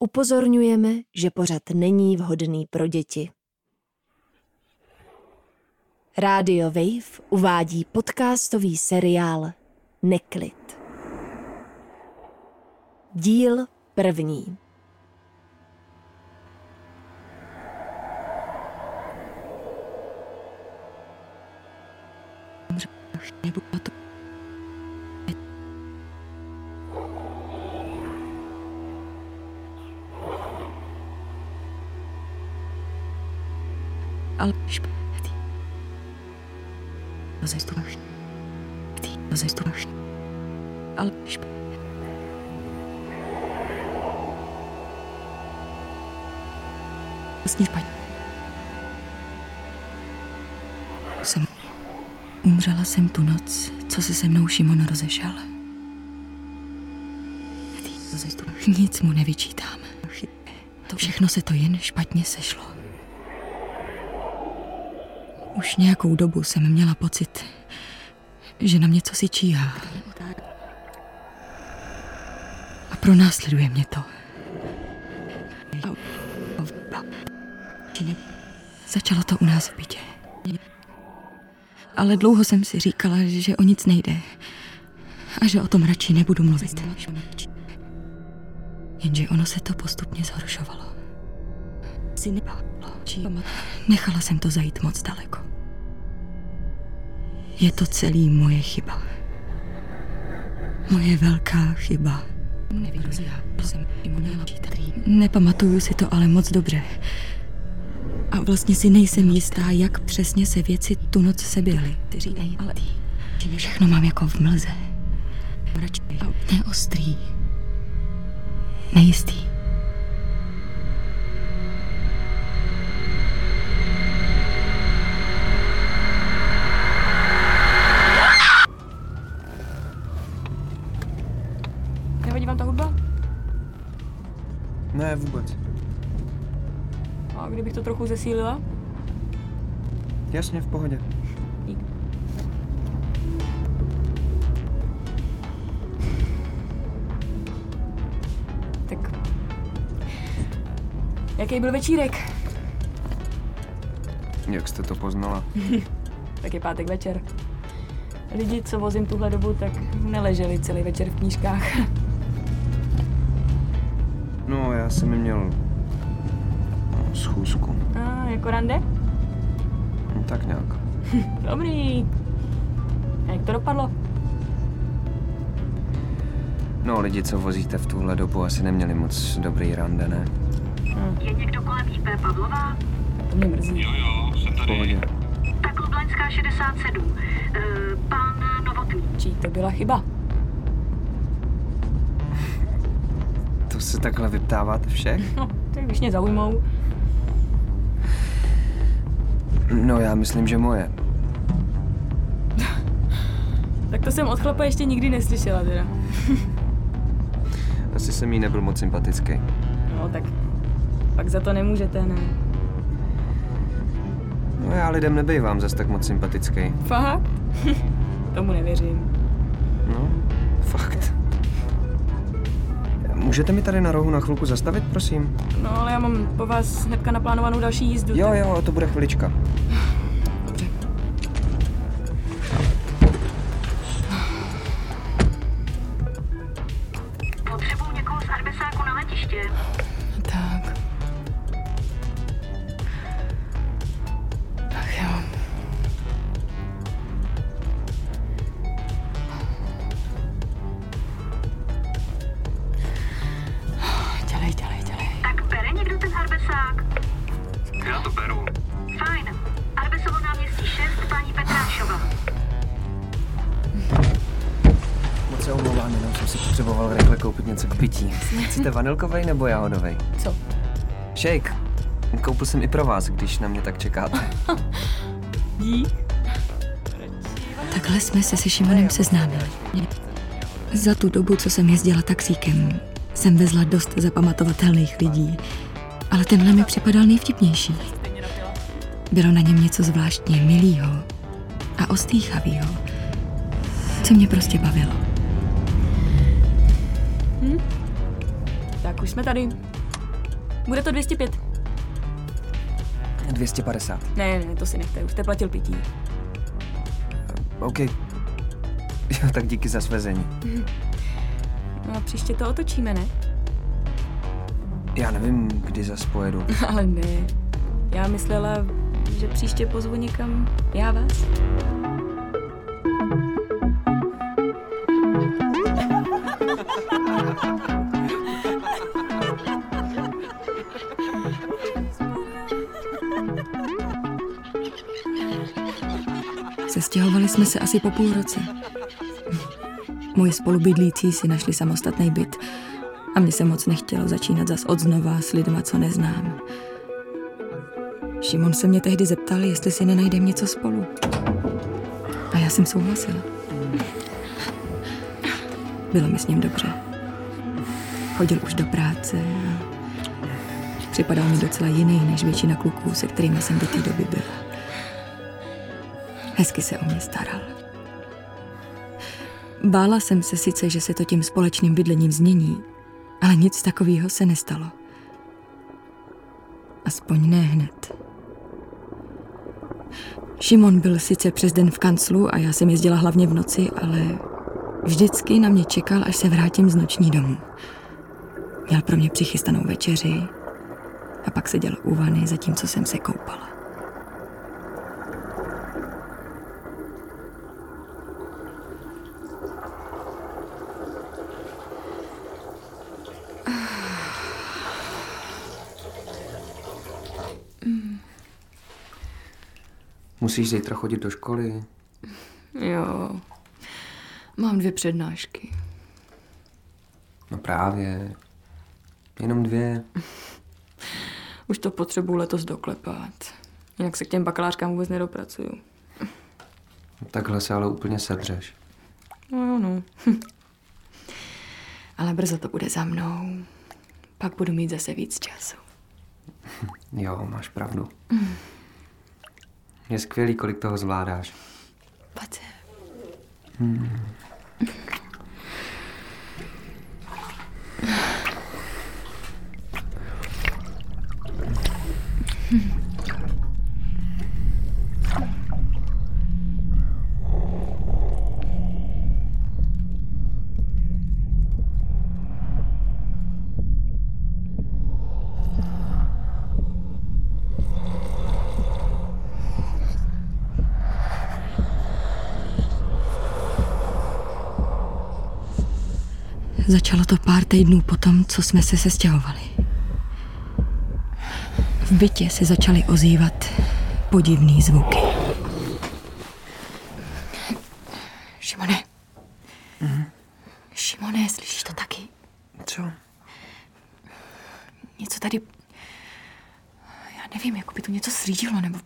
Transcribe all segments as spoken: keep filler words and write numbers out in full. Upozorňujeme, že pořad není vhodný pro děti. Radio Wave uvádí podcastový seriál Neklid. Díl první. Ale špatný. No zajstu vážně. No zajstu vážně. Ale špatný. Vlastně špatný. Jsem umřela jsem tu noc, co se se mnou Šimon rozešel. Nic mu nevyčítám. To všechno se to jen špatně sešlo. Už nějakou dobu jsem měla pocit, že na mě cosi číhá. A pronásleduje mě to. Začalo to u nás v bytě. Ale dlouho jsem si říkala, že o nic nejde. A že o tom radši nebudu mluvit. Jenže ono se to postupně zhoršovalo. Nechala jsem to zajít moc daleko. Je to celý moje chyba. Moje velká chyba. Nepamatuju si to ale moc dobře. A vlastně si nejsem jistá, jak přesně se věci tu noc seběhly. Všechno mám jako v mlze. Neostrý. Nejistý. Nevadí vám ta hudba? Ne, vůbec. A kdybych to trochu zesílila? Jasně, v pohodě. Dík. Tak. Jaký byl večírek? Jak jste to poznala? Tak je pátek večer. Lidi, co vozím tuhle dobu, tak neleželi celý večer v knížkách. No, já jsem jim měl schůzku. A, jako rande? Tak nějak. Dobrý. A jak to dopadlo? No, lidi, co vozíte v tuhle dobu, asi neměli moc dobrý rande, ne? A. Je někdo kolem I P Pavlová? To mě mrzí. Jo, jo, jsem tady. V pohodě. Tak Lublenská šedesát sedm. E, pán Novotný. Čí to byla chyba? To se takhle vyptáváte všech? No, tak když mě zaujmou. No, já myslím, že moje. Tak to jsem od chlapa ještě nikdy neslyšela teda. Asi jsem jí nebyl moc sympatický. No, tak pak za to nemůžete, ne? No, já lidem nebejvám zas tak moc sympatický. Fakt? Tomu nevěřím. No, fakt. Můžete mi tady na rohu na chvilku zastavit, prosím? No, ale já mám po vás hnedka naplánovanou další jízdu. Jo, tak... jo, to bude chvilička. Dobře. Potřebuju někoho z arbesáku na letiště. Tak. Tak jo. Potřeboval rychle koupit něco k pití. Chcete vanilkovej nebo jahodovej? Co? Shake. Koupil jsem i pro vás, když na mě tak čekáte. Dík. Takhle jsme se se Šimonem seznámili. Za tu dobu, co jsem jezdila taxíkem, jsem vezla dost zapamatovatelných lidí. Ale tenhle mi připadal nejvtipnější. Bylo na něm něco zvláštně milýho a ostýchavýho, co mě prostě bavilo. Hm? Tak už jsme tady. Bude to dvě stě pět. dvě stě padesát. Ne, ne, to si nechte, už jste platil pití. OK. Jo, tak díky za svezení. No a příště to otočíme, ne? Já nevím, kdy zas pojedu. Ale ne. Já myslela, že příště pozvu někam já vás. Sestěhovali jsme se asi po půl roce. Moji spolubydlící si našli samostatný byt a mně se moc nechtělo začínat zas odznova s lidma, co neznám. Šimon se mě tehdy zeptal, jestli si nenajdeme něco spolu. A já jsem souhlasila. Bylo mi s ním dobře. Chodil už do práce a připadal mi docela jiný než většina kluků, se kterými jsem do té doby byla. Hezky se o mě staral. Bála jsem se sice, že se to tím společným bydlením změní, ale nic takového se nestalo. Aspoň ne hned. Šimon byl sice přes den v kanclu a já jsem jezdila hlavně v noci, ale vždycky na mě čekal, až se vrátím z noční domů. Měl pro mě přichystanou večeři a pak seděl u vany, zatímco jsem se koupala. Musíš zítra chodit do školy? Jo, mám dvě přednášky. No právě, jenom dvě. Už to potřebuji letos doklepat, jinak se k těm bakalářkám vůbec nedopracuju. Takhle se ale úplně sedřeš. No jo, no. Ale brzo to bude za mnou, pak budu mít zase víc času. Jo, máš pravdu. Je skvělý, kolik toho zvládáš. Pace. Hmm. Začalo to pár týdnů potom, co jsme se sestěhovali. V bytě se začaly ozývat podivný zvuky. Šimone. Mhm. Šimone, slyšíš to taky? Co? Něco tady... Já nevím, jako by tu něco sřídilo, nebo...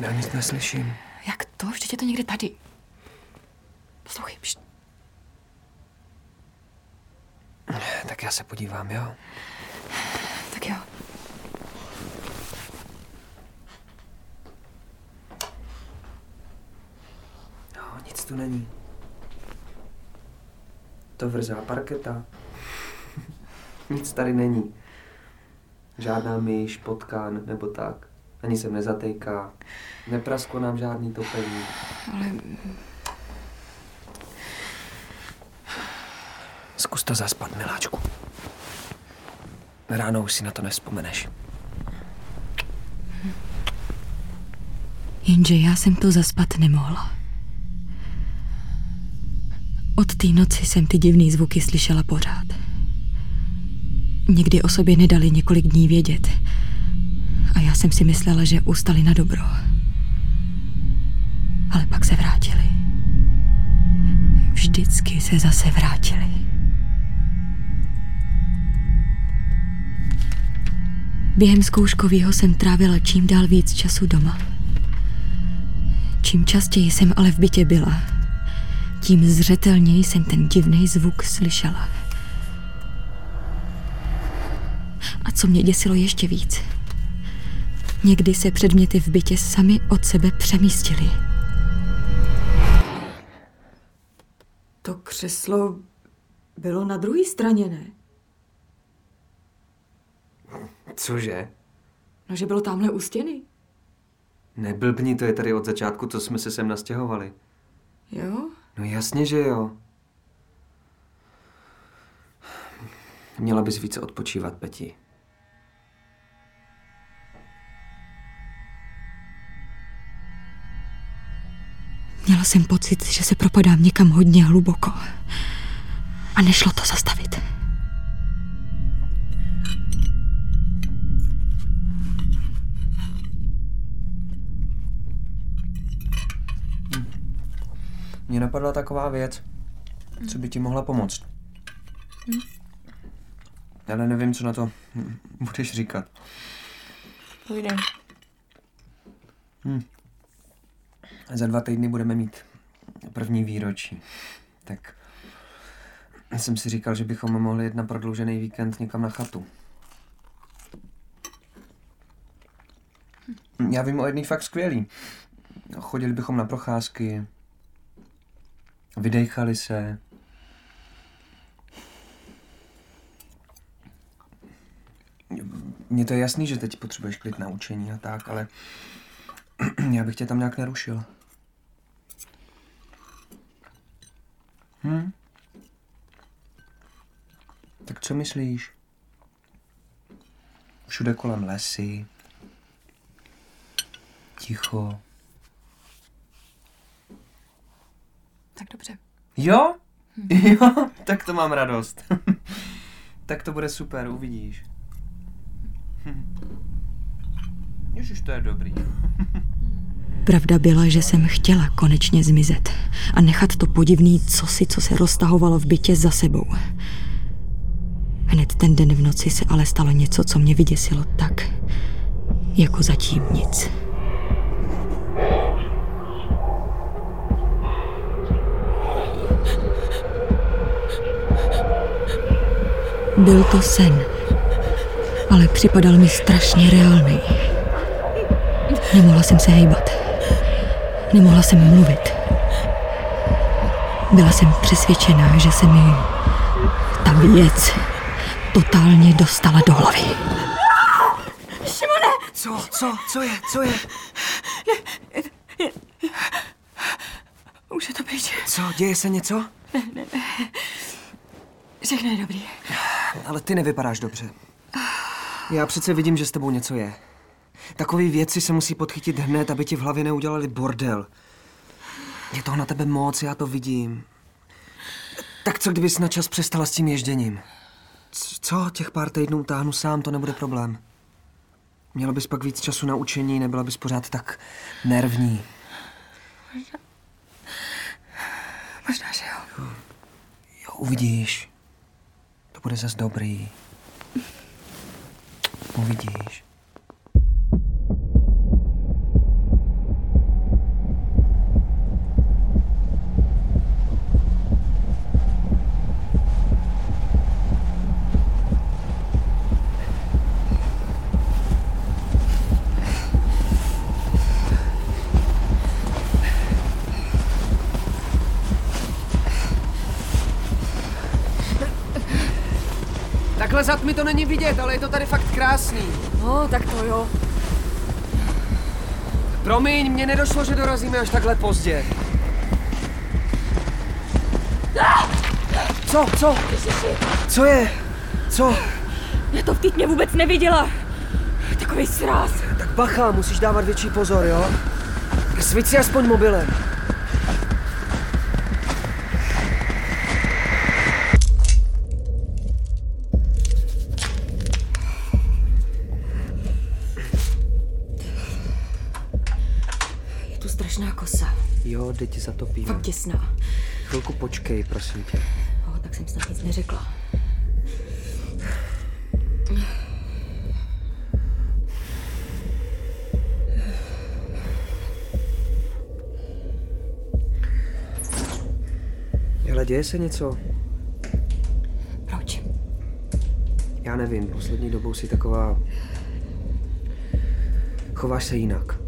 Já nic neslyším. Jak to? Vždyť je to někde tady. Poslouchej, pšt. Tak já se podívám, jo? Tak jo. No, nic tu není. To vrzá parketa. Nic tady není. Žádná myš, potkán nebo tak. Ani se nezatejká. Neprasklo nám žádný topení. Ale... Zkus to zaspat, miláčku. Ráno už si na to nevzpomeneš. Jenže já jsem to zaspat nemohla. Od té noci jsem ty divný zvuky slyšela pořád. Nikdy o sobě nedali několik dní vědět. A já jsem si myslela, že ustali na dobro. Ale pak se vrátili. Vždycky se zase vrátili. Během zkouškovýho jsem trávila čím dál víc času doma. Čím častěji jsem ale v bytě byla, tím zřetelněji jsem ten divný zvuk slyšela. A co mě děsilo ještě víc, někdy se předměty v bytě sami od sebe přemístily. To křeslo bylo na druhé straně, ne? Cože? No, že bylo tamhle u stěny. Neblbni, to je tady od začátku, co jsme se sem nastěhovali. Jo? No jasně, že jo. Měla bys více odpočívat, Peti. Měla jsem pocit, že se propadám někam hodně hluboko. A nešlo to zastavit. Mně napadla taková věc, co by ti mohla pomoct. Ale nevím, co na to budeš říkat. Půjdem. Hmm. Za dva týdny budeme mít první výročí. Tak jsem si říkal, že bychom mohli jet na prodloužený víkend někam na chatu. Já vím o jedný fakt skvělý. Chodili bychom na procházky, vydejchali se. Mně to je jasný, že teď potřebuješ klid na učení a tak, ale já bych tě tam nějak nerušil. Hm? Tak co myslíš? Všude kolem lesy. Ticho. Tak dobře. Jo? Hm. Jo? Tak to mám radost. Tak to bude super, uvidíš. Ježiš, to je dobrý. Pravda byla, že jsem chtěla konečně zmizet a nechat to podivný cosi, co se roztahovalo v bytě, za sebou. Hned ten den v noci se ale stalo něco, co mě vyděsilo tak, jako zatím nic. Byl to sen, ale připadal mi strašně reálný. Nemohla jsem se hejbat. Nemohla jsem mluvit. Byla jsem přesvědčená, že se mi ta věc totálně dostala do hlavy. Šimone! Co? Co? Co je? Co je? Ne, ne, ne. Už je to pryč. Co? Děje se něco? Ne, ne, ne. Všechno je dobrý. Ale ty nevypadáš dobře. Já přece vidím, že s tebou něco je. Takové věci se musí podchytit hned, aby ti v hlavě neudělali bordel. Je toho na tebe moc, já to vidím. Tak co kdybys na čas přestala s tím ježděním? Co? Těch pár týdnů táhnu sám, to nebude problém. Měla bys pak víc času na učení, nebyla bys pořád tak nervní. Možná... Možná, že jo. Jo, uvidíš. To bude zas dobrý. Uvidíš. Zad mi to není vidět, ale je to tady fakt krásný. No, tak to jo. Promiň, mně nedošlo, že dorazíme až takhle pozdě. Co? Co? Co je? Co? Já to v týdně vůbec neviděla. Takovej sraz. Tak bacha, musíš dávat větší pozor, jo? Sviť si aspoň mobilem. Jo, jde ti zatopíme. Fakt těsná. Chvilku počkej, prosím tě. O, tak jsem snad nic neřekla. Hele, děje se něco? Proč? Já nevím, poslední dobou si taková... Chováš se jinak.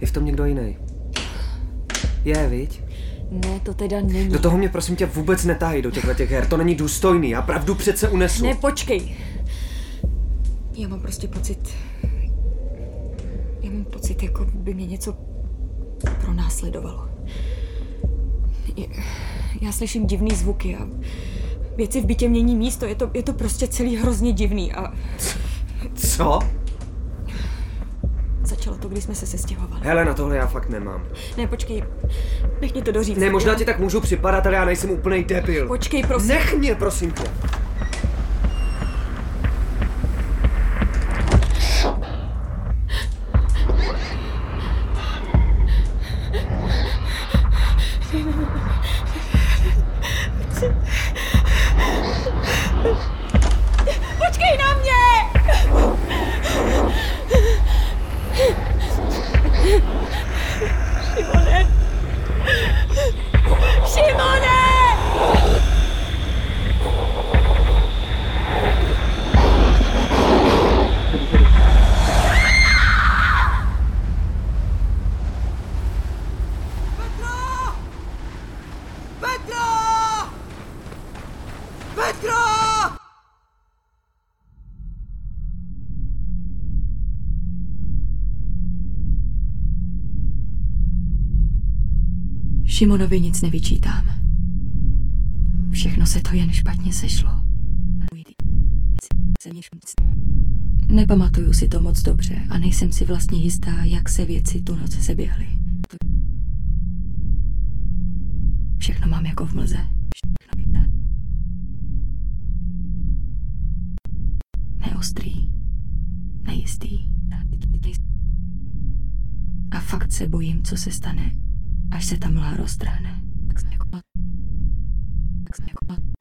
Je v tom někdo jiný? Je, viď? Ne, to teda není. Do toho mě prosím tě vůbec netáhej do těchto těch her, to není důstojný, já pravdu přece unesu. Ne, počkej. Já mám prostě pocit, já mám pocit, jako by mě něco pronásledovalo. Já slyším divný zvuky a věci v bytě mění místo, je to, je to prostě celý hrozně divný a... Co? Začalo to, když jsme se sestěhovali. Hele, na tohle já fakt nemám. Ne, počkej, nech mě to doříct. Ne, možná já... ti tak můžu připadat, ale já nejsem úplnej debil. Počkej, prosím. Nech mě, prosím tě. Šimonovi nic nevyčítám. Všechno se to jen špatně sešlo. Nepamatuju si to moc dobře a nejsem si vlastně jistá, jak se věci tu noc seběhly. Všechno mám jako v mlze. Neostrý. Nejistý. A fakt se bojím, co se stane, až se ta mlha roztrhne. Tak jsem jako... Tak jsem jako...